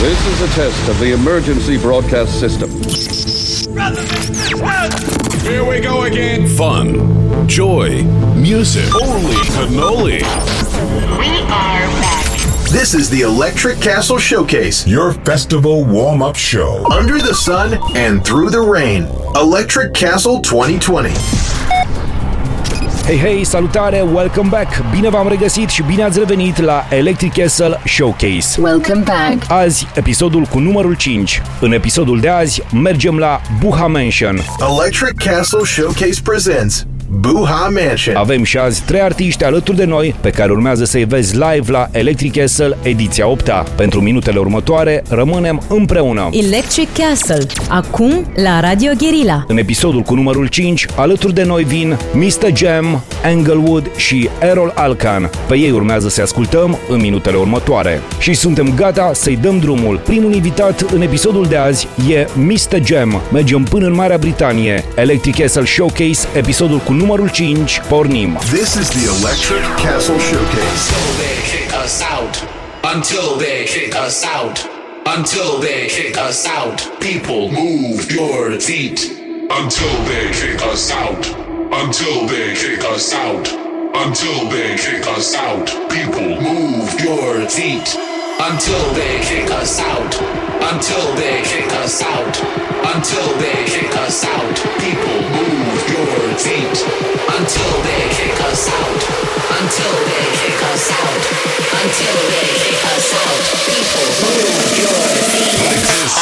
This is a test of the emergency broadcast system. Here we go again. Fun, joy, music, holy cannoli. We are back. This is the Electric Castle Showcase, your festival warm-up show. Under the sun and through the rain. Electric Castle 2020. Hei, hei, salutare, welcome back! Bine v-am regăsit și bine ați revenit la Electric Castle Showcase. Welcome back! Azi, episodul cu numărul 5. În episodul de azi, mergem la Buha Mansion. Electric Castle Showcase presents Buha Mansion. Avem și azi 3 artiști alături de noi pe care urmează să-i vezi live la Electric Castle ediția 8-a. Pentru minutele următoare rămânem împreună. Electric Castle, acum la Radio Guerilla. În episodul cu numărul 5, alături de noi vin Mr. Jam, Englewood și Erol Alkan. Pe ei urmează să-i ascultăm în minutele următoare. Și suntem gata să-i dăm drumul. Primul invitat în episodul de azi e Mr. Jam. Mergem până în Marea Britanie. Electric Castle Showcase, episodul cu numărul 5, pornim. This is the Electric Castle Showcase. Until they kick us out. Until they kick us out. Until they kick us out. People, move your feet. Until they kick us out. Until they kick us out. Until they kick us out. People, move your feet. Until they kick us out. Until they kick us out. Until they kick us out. People, move your feet. Until they kick us out. Until they kick us out. Until they kick us out. People, move your feet. Like this.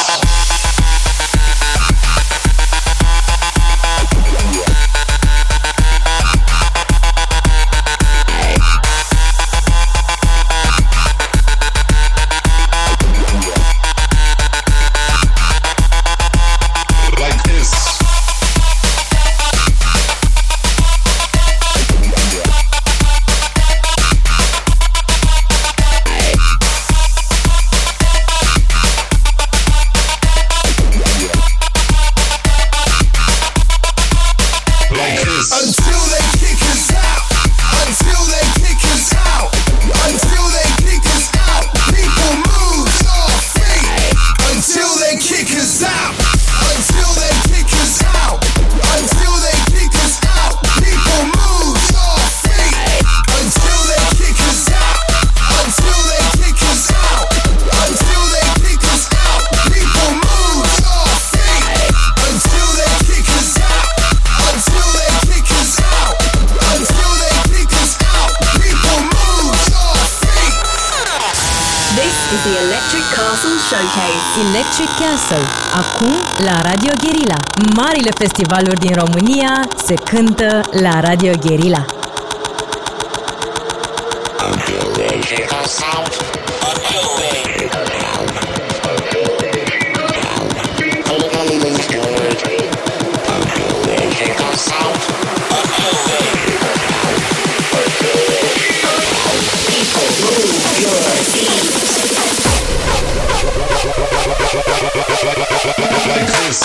Electric Castle, acum la Radio Guerilla. Marile festivaluri din România se cântă la Radio Guerilla. Like this.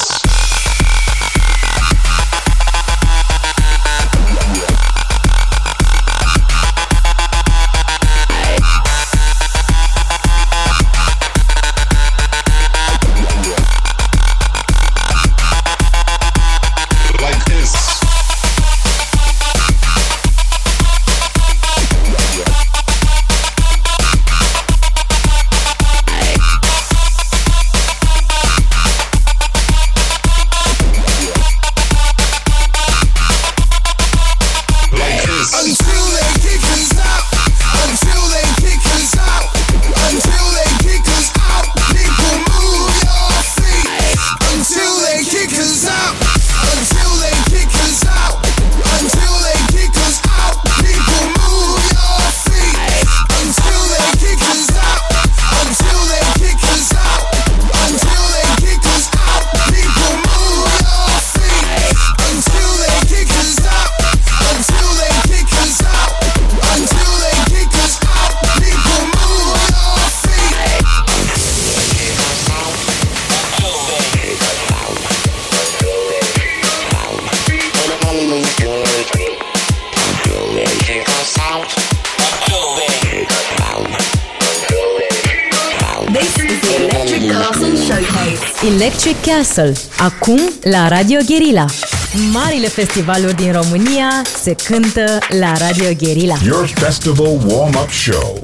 Electric Castle Showcase. Electric Castle. Acum la Radio Guerilla. Marile festivaluri din România se cântă la Radio Guerilla. Your Festival Warm-Up Show.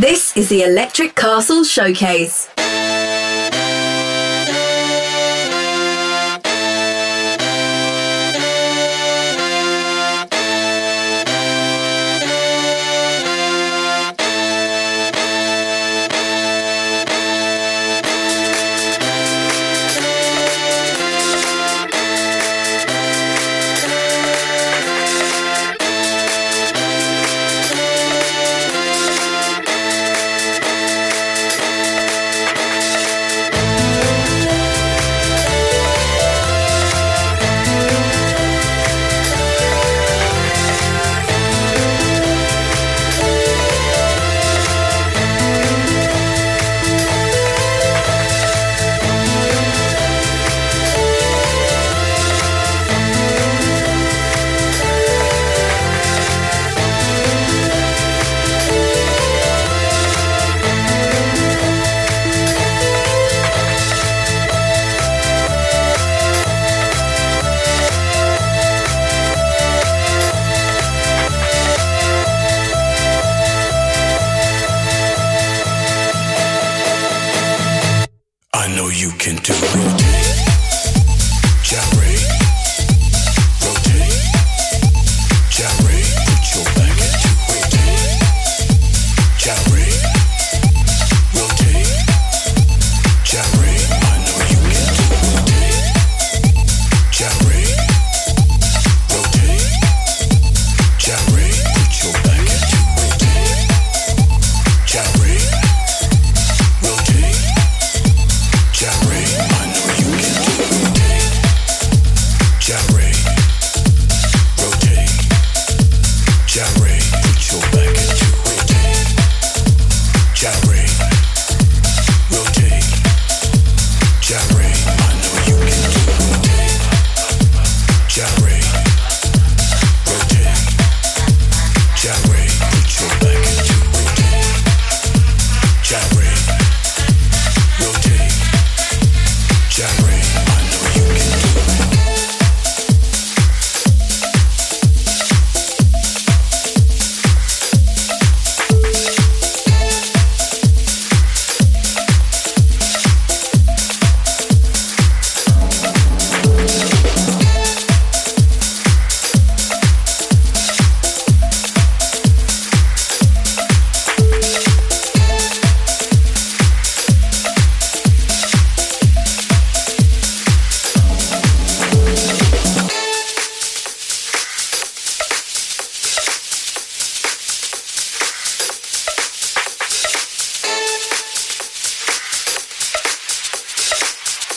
This is the Electric Castle Showcase. Rotate, put your back into it. Gyrate, rotate,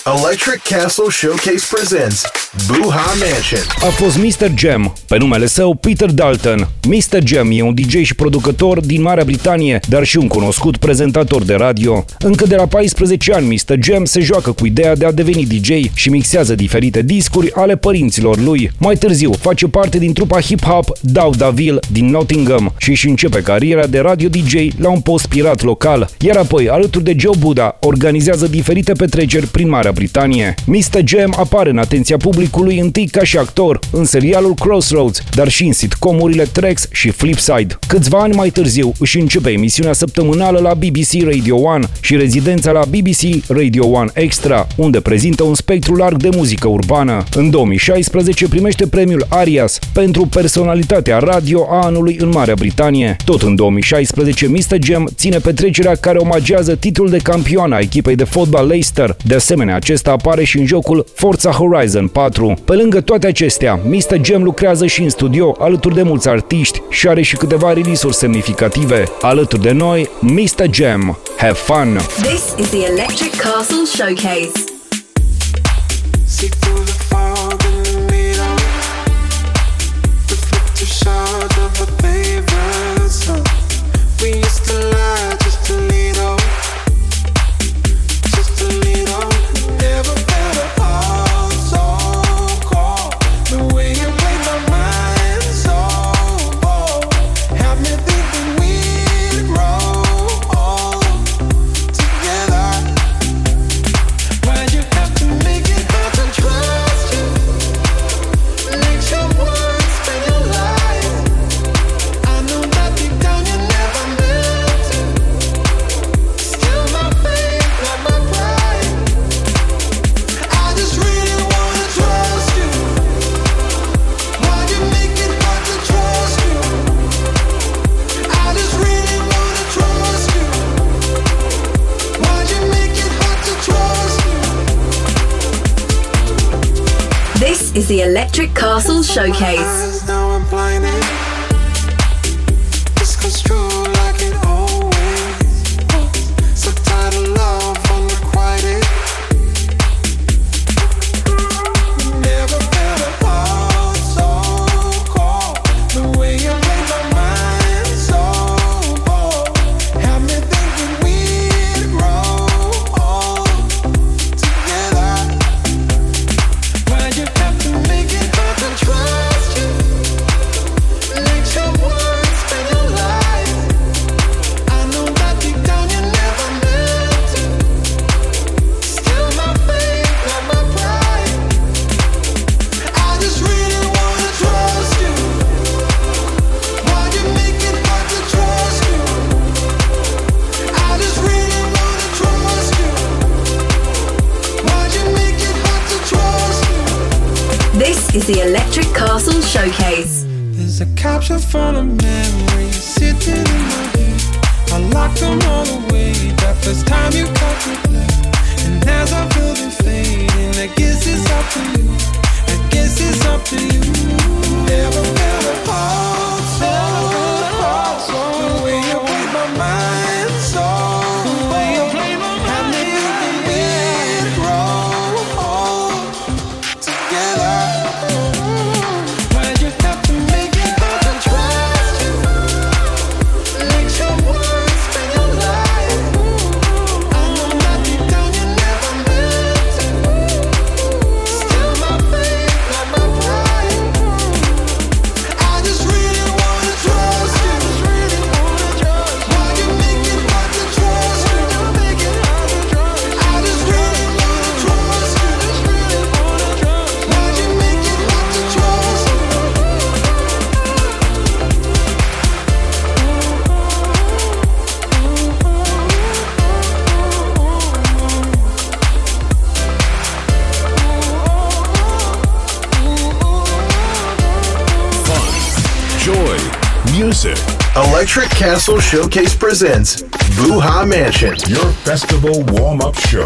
Electric Castle Showcase presents Buha Mansion. A fost Mr. Jam, pe numele său Peter Dalton. Mr. Jam e un DJ și producător din Marea Britanie, dar și un cunoscut prezentator de radio. Încă de la 14 ani, Mr. Jam se joacă cu ideea de a deveni DJ și mixează diferite discuri ale părinților lui. Mai târziu face parte din trupa hip-hop Daudaville din Nottingham și își începe cariera de radio DJ la un post pirat local, iar apoi, alături de Joe Buda, organizează diferite petreceri prin Marea Britanie. Mr. Jam apare în atenția publicului întâi ca și actor în serialul Crossroads, dar și în sitcomurile Trax și Flipside. Câțiva ani mai târziu își începe emisiunea săptămânală la BBC Radio 1 și rezidența la BBC Radio 1 Extra, unde prezintă un spectru larg de muzică urbană. În 2016 primește premiul Arias pentru personalitatea radio a anului în Marea Britanie. Tot în 2016, Mr. Jam ține petrecerea care omagează titlul de campioan a echipei de fotbal Leicester. De asemenea, acesta apare și în jocul Forza Horizon 4. Pe lângă toate acestea, Mr. Jam lucrează și în studio alături de mulți artiști și are și câteva release-uri semnificative. Alături de noi, Mr. Jam. Have fun! This is the Electric Castle Showcase. Is the Electric Castle Showcase. Is the Electric Castle Showcase. There's a capture full of memories sitting in my head. I locked them all away that first time you caught me there. And as I feel them fading, I guess it's up to you. I guess it's up to you. Never felt a pulse, the way you played my mind so. Electric Castle Showcase presents Buha Mansion, your festival warm-up show.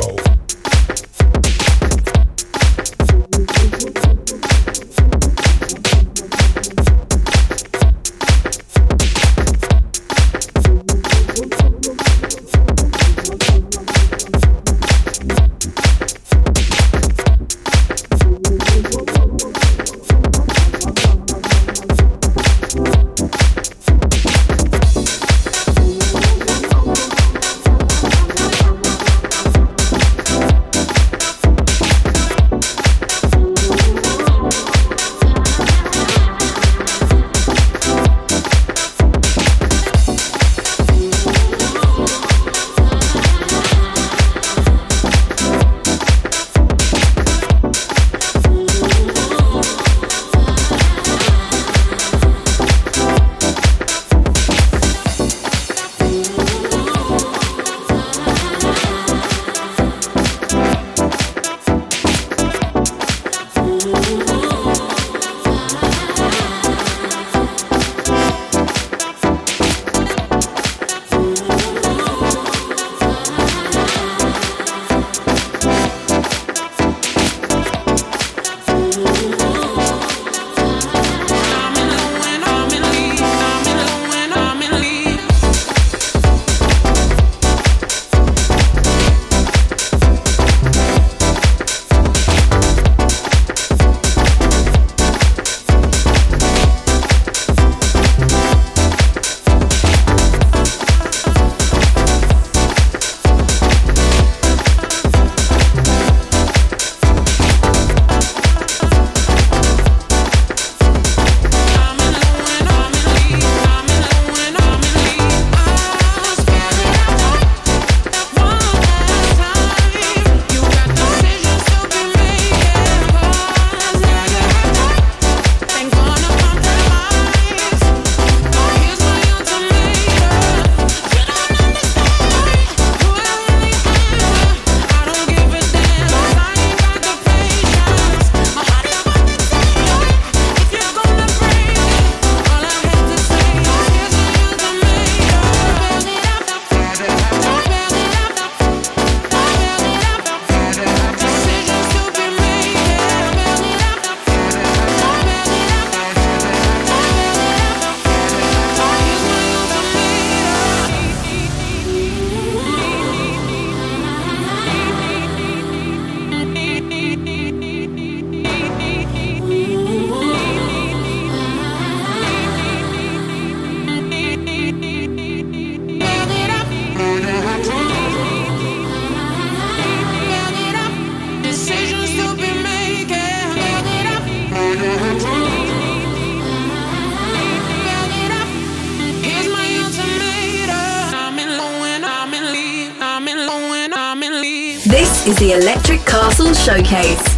is the Electric Castle Showcase.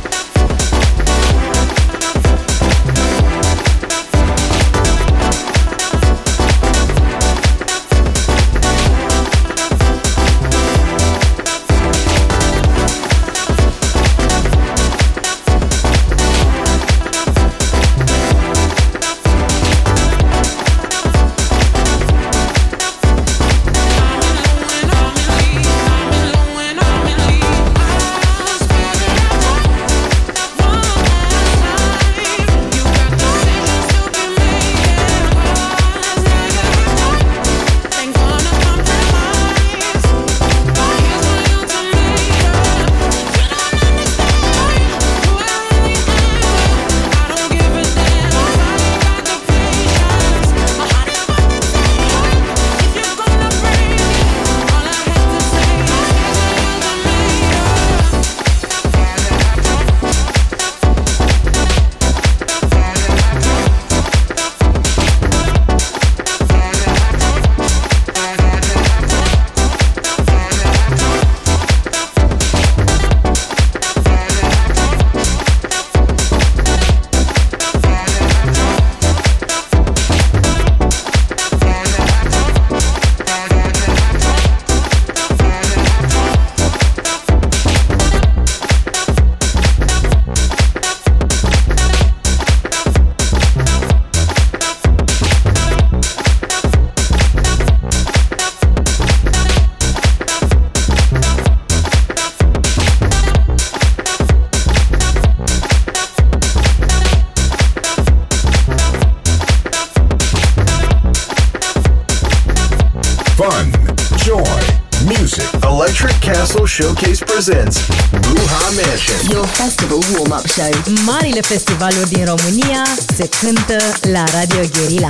Showcase presents Buha Mansion, your festival warm-up show. Marile festivaluri din România se cântă la Radio Guerilla.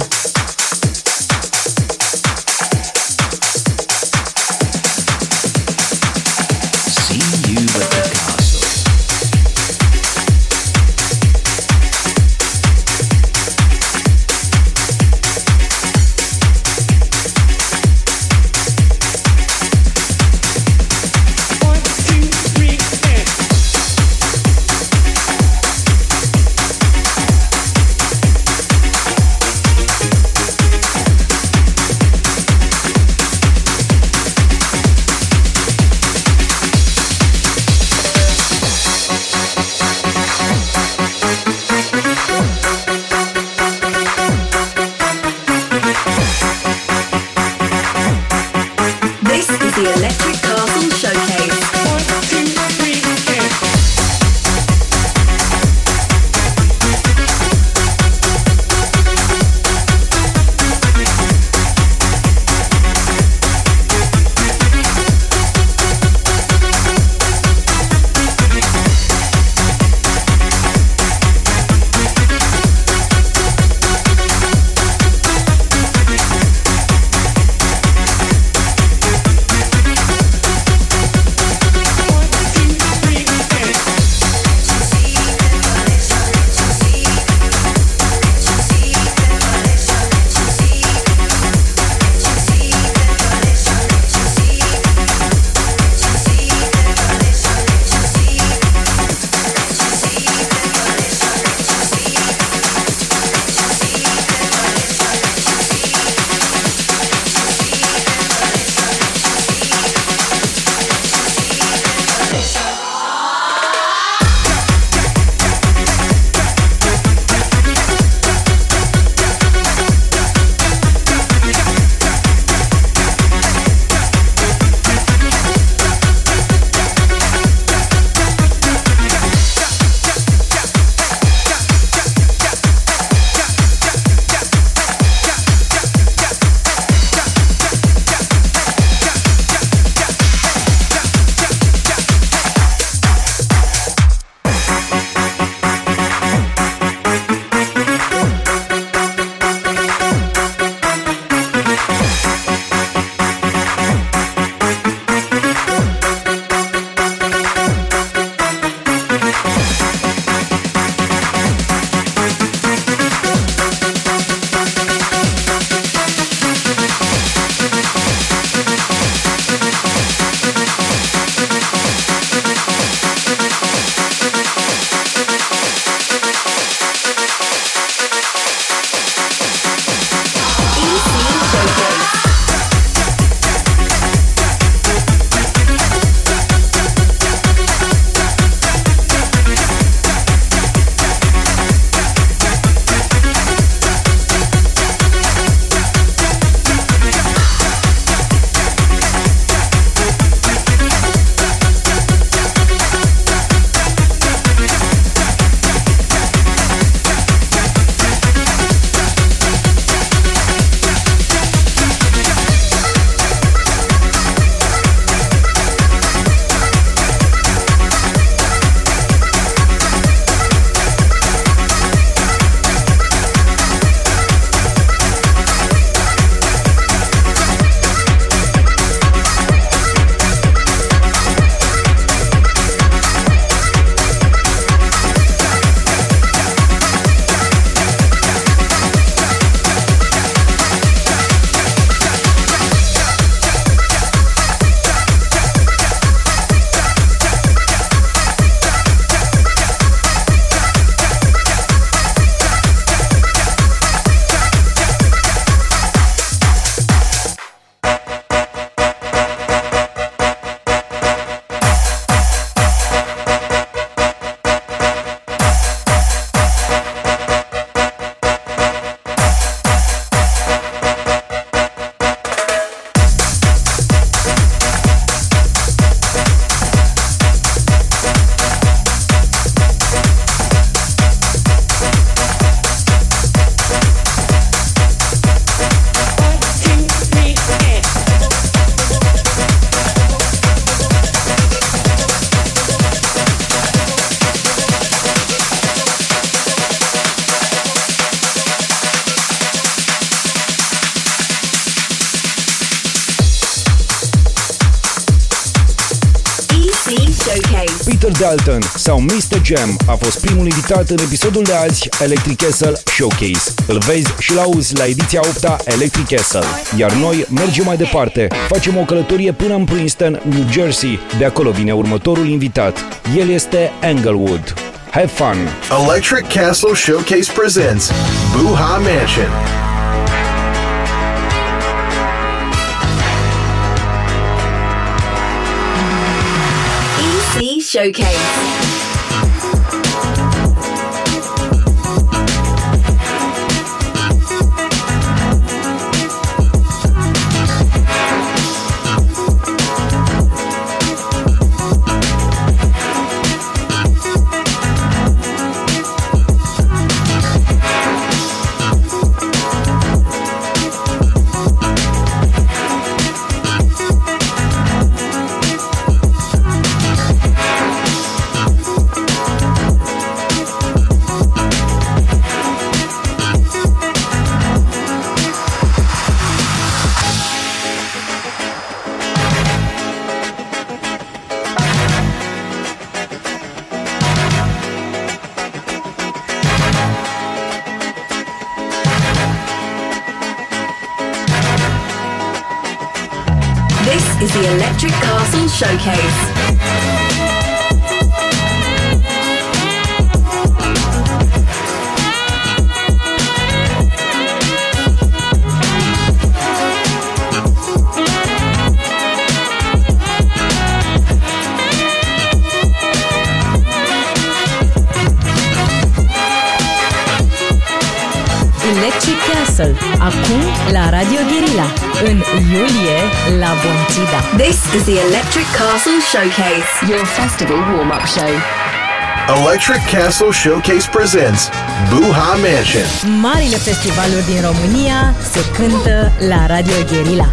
Showcase. Peter Dalton sau Mr. Jam a fost primul invitat în episodul de azi Electric Castle Showcase. Îl vezi și l-auzi la ediția 8-a Electric Castle. Iar noi mergem mai departe. Facem o călătorie până în Princeton, New Jersey. De acolo vine următorul invitat. El este Englewood. Have fun. Electric Castle Showcase presents Buha Mansion. Showcase. Is the Electric Castle Showcase. Electric Castle, acum la Radio Guerilla, în iulie la Bontida. This is the Electric Castle Showcase, your festival warm-up show. Electric Castle Showcase presents Buha Mansion. Marile festivaluri din România se cântă la Radio Guerilla.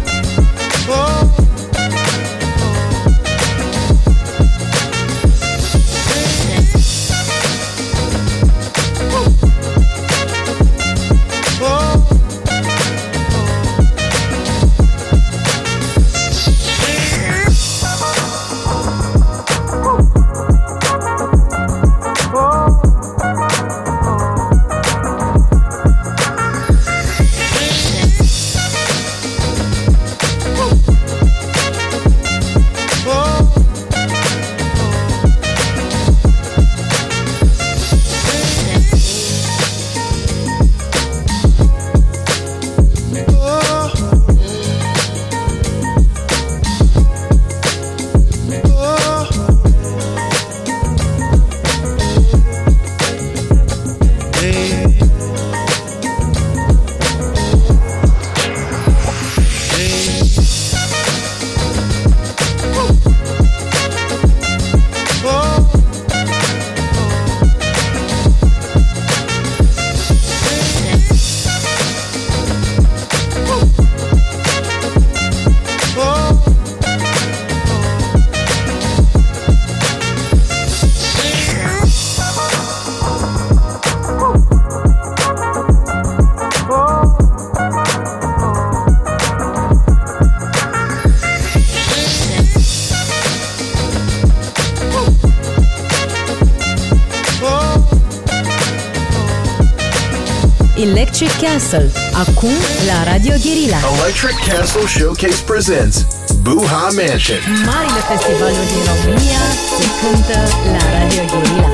Electric Castle, acum la Radio Guerilla. Electric Castle Showcase presents Buha Mansion. Marile festivaluri din România se cântă la Radio Guerilla.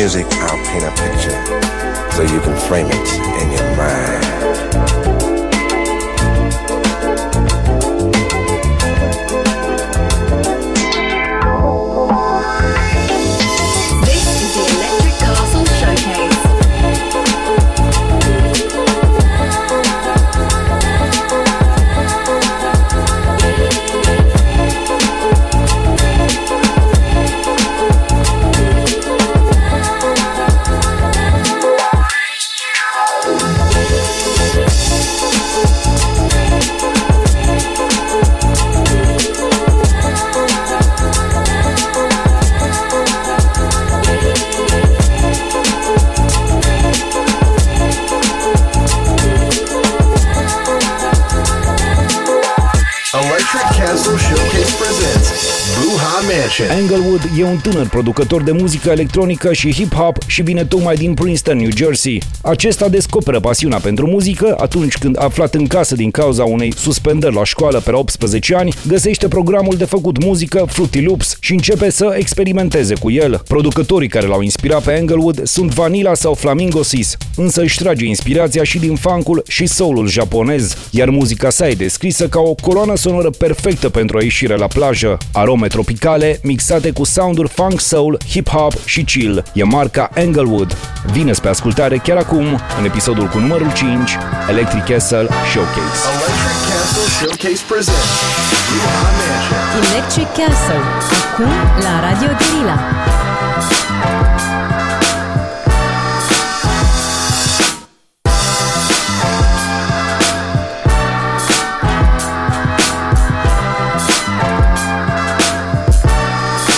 Music, I'll paint a picture so you can frame it in your mind. Mansion. Englewood e un tânăr producător de muzică electronică și hip-hop și vine tocmai din Princeton, New Jersey. Acesta descoperă pasiunea pentru muzică atunci când, aflat în casă din cauza unei suspendări la școală pe la 18 ani, găsește programul de făcut muzică Fruity Loops și începe să experimenteze cu el. Producătorii care l-au inspirat pe Englewood sunt Vanilla sau Flamingosis, însă își trage inspirația și din funk-ul și soul-ul japonez, iar muzica sa e descrisă ca o coloană sonoră perfectă pentru o ieșire la plajă. Arome tropicale mixate cu sound-uri funk, soul, hip-hop și chill. E marca Englewood. Vine spre ascultare chiar acum, în episodul cu numărul 5, Electric Castle Showcase. Electric Castle Showcase presents Buha Mansion. Electric Castle, acum la Radio Guerilla. Electric Castle, acum la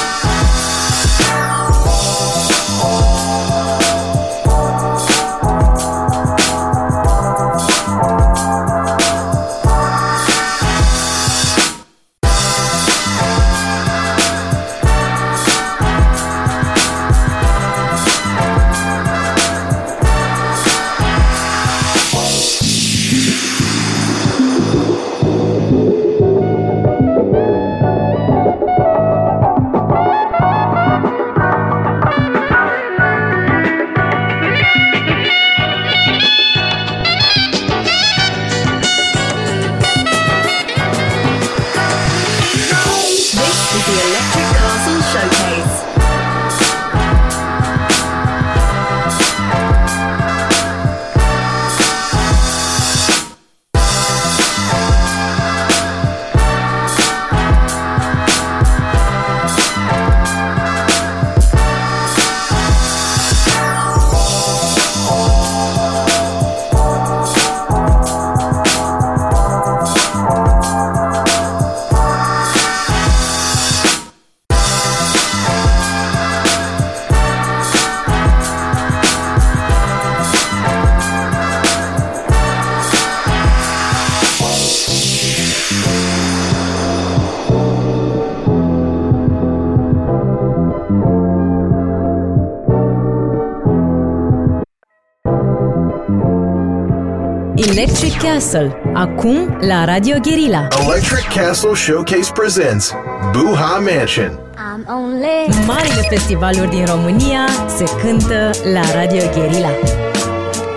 Radio Guerilla. Electric Castle Showcase presents Buha Mansion. Marile festivaluri din România se cântă la Radio Guerilla.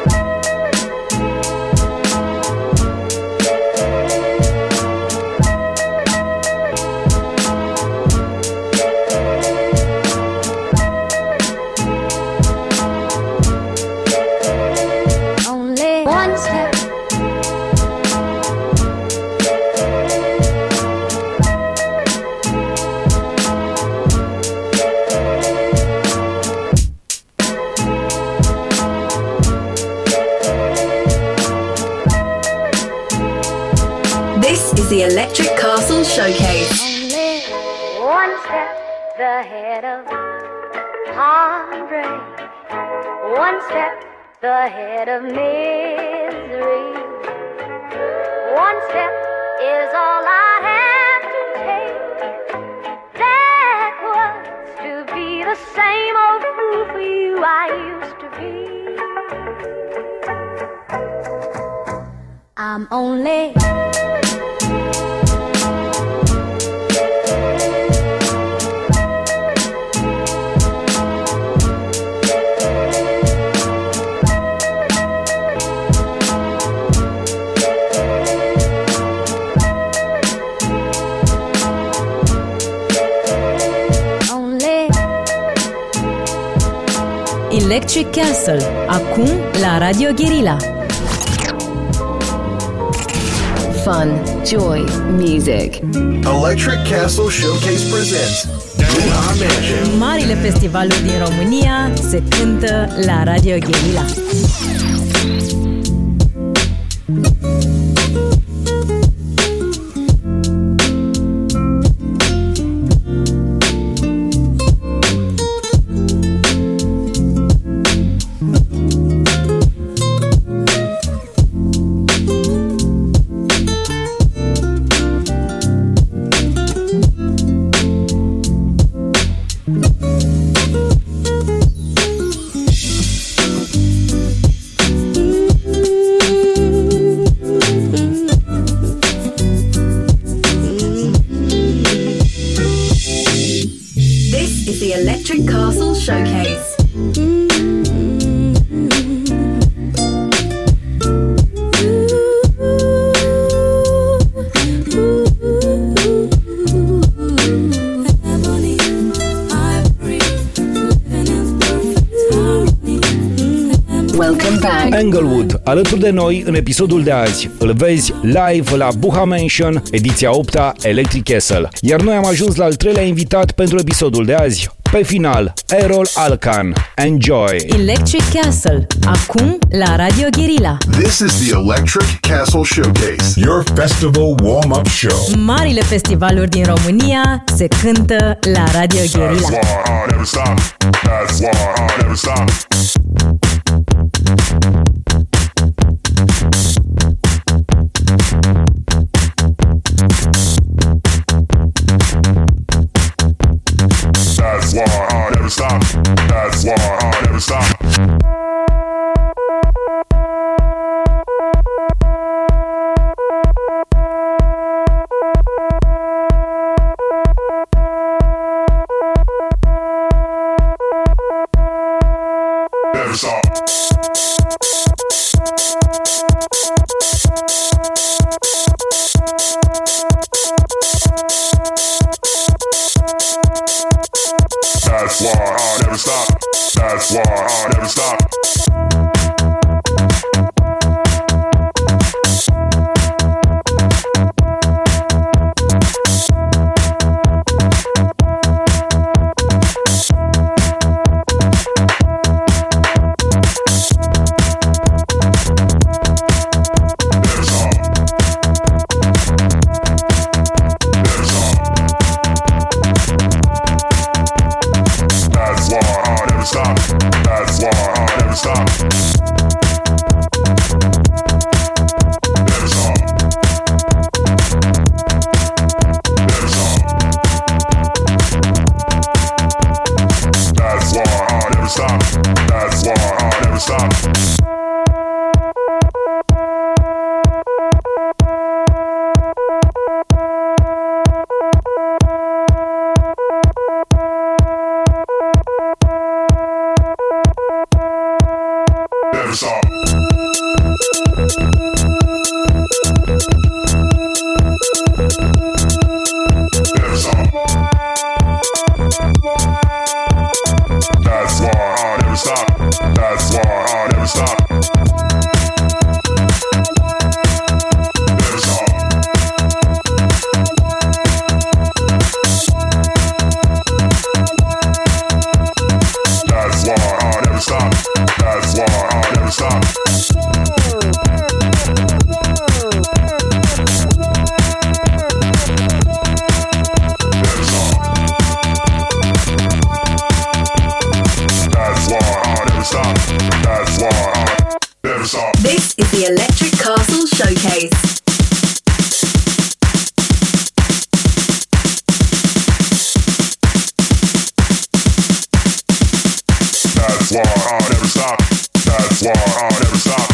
The Electric Castle Showcase. Only one step ahead of heartbreak, one step ahead of misery, one step is all I have to take, backwards to be the same old fool for you I used to be. I'm only Electric Castle, acum la Radio Guerilla. Fun, joy, music. Electric Castle Showcase presents Buha Mansion. Marile festivaluri din România se cântă la Radio Guerilla. is the Electric Castle Showcase. Englewood, alături de noi în episodul de azi. Îl vezi live la Buha Mansion, ediția 8-a Electric Castle. Iar noi am ajuns la al treilea invitat pentru episodul de azi. Pe final, Erol Alkan. Enjoy! Electric Castle, acum la Radio Guerilla. This is the Electric Castle Showcase, your festival warm-up show. Marile festivaluri din România se cântă la Radio Guerilla. That's why I never stop. That's why I never stop. Never stop. That's why I never stop. That's why I never stop.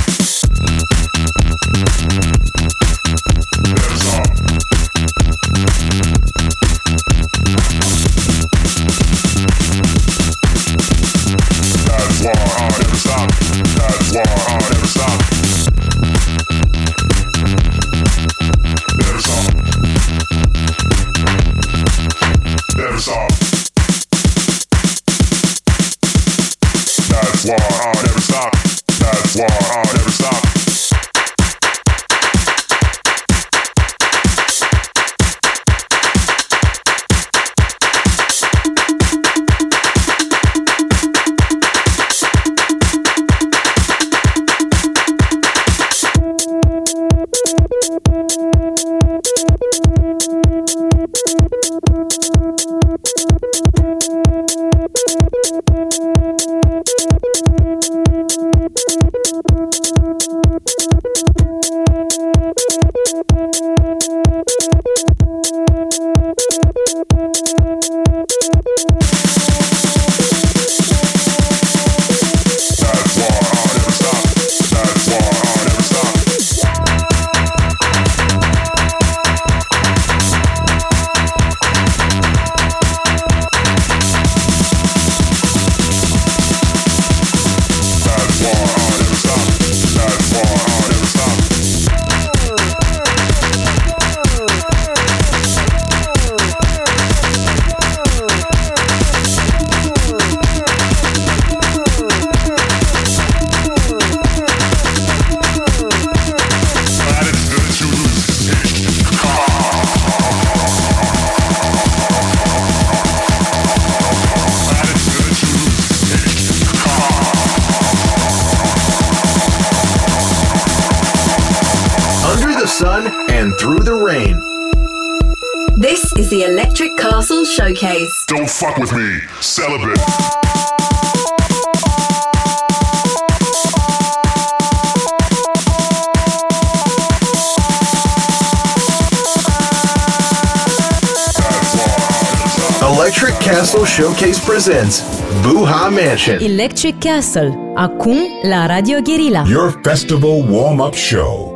is the Electric Castle Showcase. Don't fuck with me, celibate. Electric Castle Showcase presents Buha Mansion. Electric Castle, acum la Radio Guerilla. Your festival warm-up show.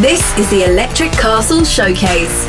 This is the Electric Castle Showcase.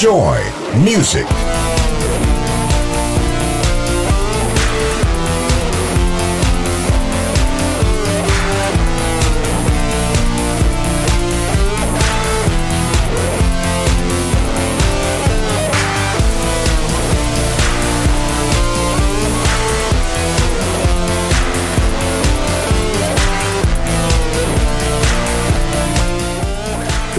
Joy, music.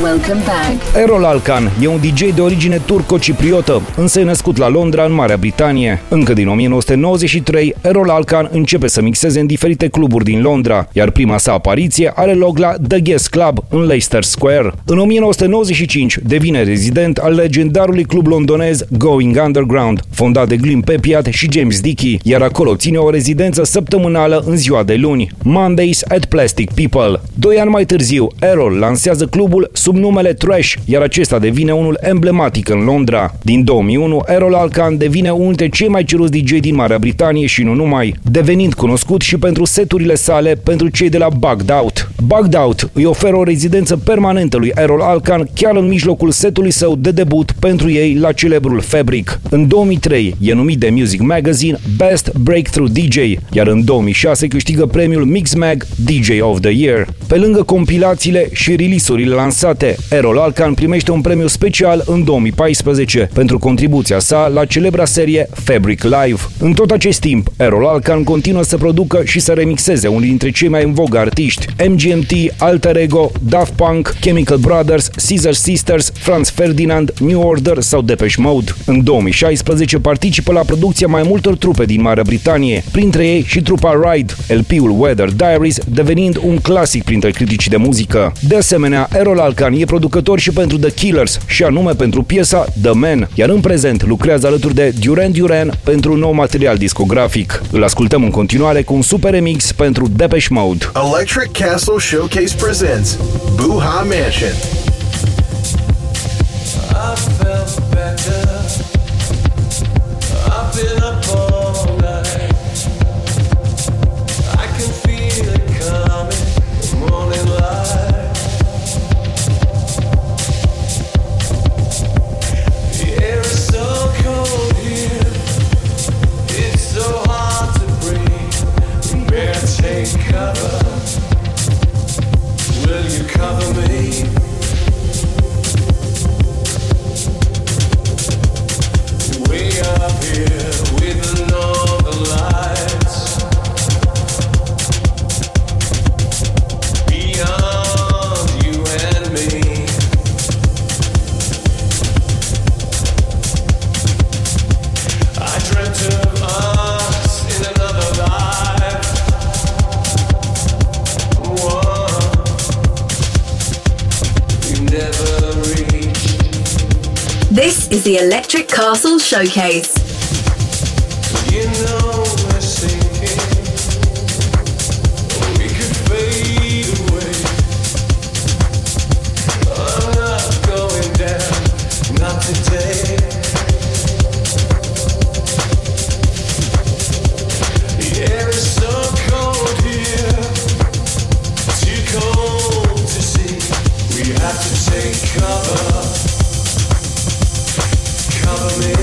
Welcome back. Erol Alkan e un DJ de origine turco-cipriotă, însă e născut la Londra, în Marea Britanie. Încă din 1993, Erol Alkan începe să mixeze în diferite cluburi din Londra, iar prima sa apariție are loc la The Guest Club, în Leicester Square. În 1995 devine rezident al legendarului club londonez Going Underground, fondat de Glenn Peyat și James Dickey, iar acolo ține o rezidență săptămânală în ziua de luni, Mondays at Plastic People. 2 ani mai târziu, Erol lansează clubul sub subnumele Trash, iar acesta devine unul emblematic în Londra. Din 2001, Erol Alkan devine unul dintre cei mai ceruți DJ din Marea Britanie și nu numai, devenind cunoscut și pentru seturile sale pentru cei de la Bugged Out. Bugged Out îi oferă o rezidență permanentă lui Erol Alkan chiar în mijlocul setului său de debut pentru ei la celebrul Fabric. În 2003 e numit de Music Magazine Best Breakthrough DJ, iar în 2006 câștigă premiul Mixmag DJ of the Year. Pe lângă compilațiile și release-urile lansate, Erol Alkan primește un premiu special în 2014 pentru contribuția sa la celebra serie Fabric Live. În tot acest timp, Erol Alkan continuă să producă și să remixeze unii dintre cei mai în vogă artiști: MGMT, Alter Ego, Daft Punk, Chemical Brothers, Scissor Sisters, Franz Ferdinand, New Order sau Depeche Mode. În 2016 participă la producția mai multor trupe din Marea Britanie, printre ei și trupa Ride, LP-ul Weather Diaries devenind un clasic printre criticii de muzică. De asemenea, Erol Alkan e producător și pentru The Killers, și anume pentru piesa The Man, iar în prezent lucrează alături de Duran Duran pentru un nou material discografic. Îl ascultăm în continuare cu un super remix pentru Depeche Mode. Electric Castle Showcase presents Buha Mansion. I felt better. I've been up all night. I can feel it coming, morning light. The air is so cold here. It's so hard to breathe. Bear, take cover. Will you cover me? Up here with all the lights beyond you and me. I dreamt of us in another life. One you never reached. This is the Electric Castle Showcase. You know we're sinking, we could fade away. I'm not going down, not today. The air is so cold here, too cold to see. We have to take cover, cover me.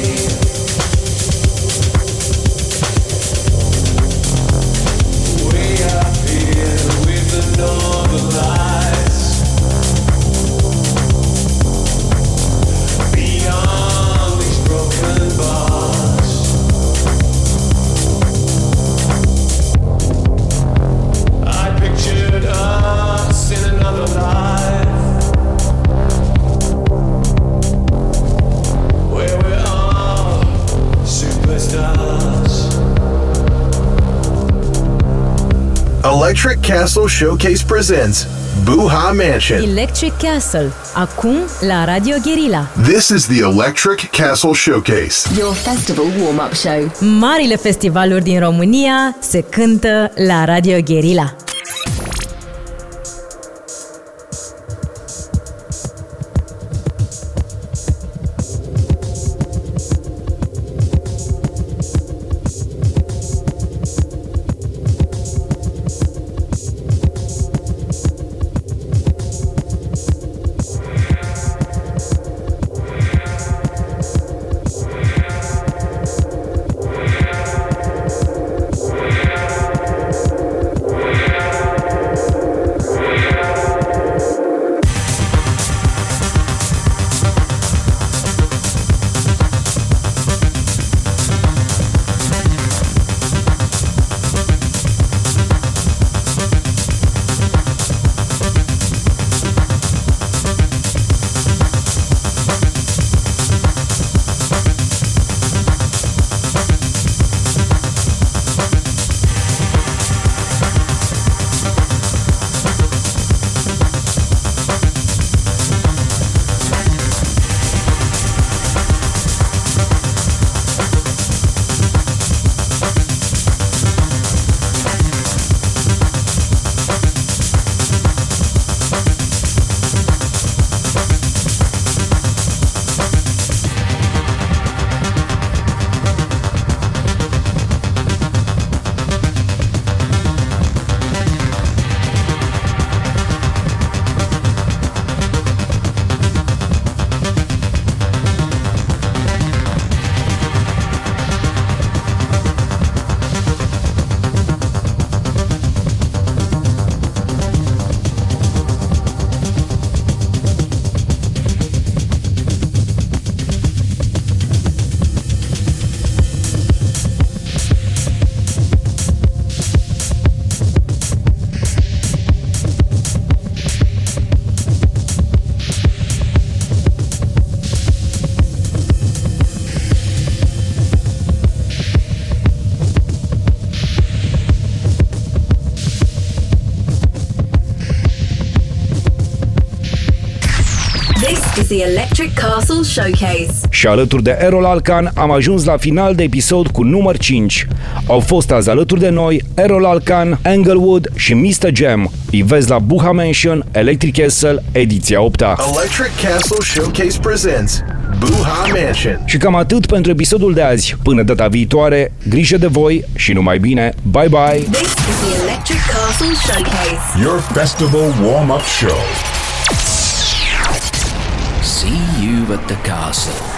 Electric Castle Showcase presents Buha Mansion. Electric Castle, acum la Radio Guerilla. This is the Electric Castle Showcase, your festival warm-up show. Marile festivaluri din România se cântă la Radio Guerilla. Electric Castle Showcase. Și alături de Erol Alkan am ajuns la final de episod cu număr 5. Au fost azi alături de noi Erol Alkan, Englewood și Mr. Jam. Îi vezi la Buha Mansion, Electric Castle, ediția 8-a. Electric Castle Showcase presents Buha Mansion. Și cam atât pentru episodul de azi. Până data viitoare, grijă de voi și numai bine. Bye bye! This is the Electric Castle Showcase. Your festival warm-up show. See you at the castle.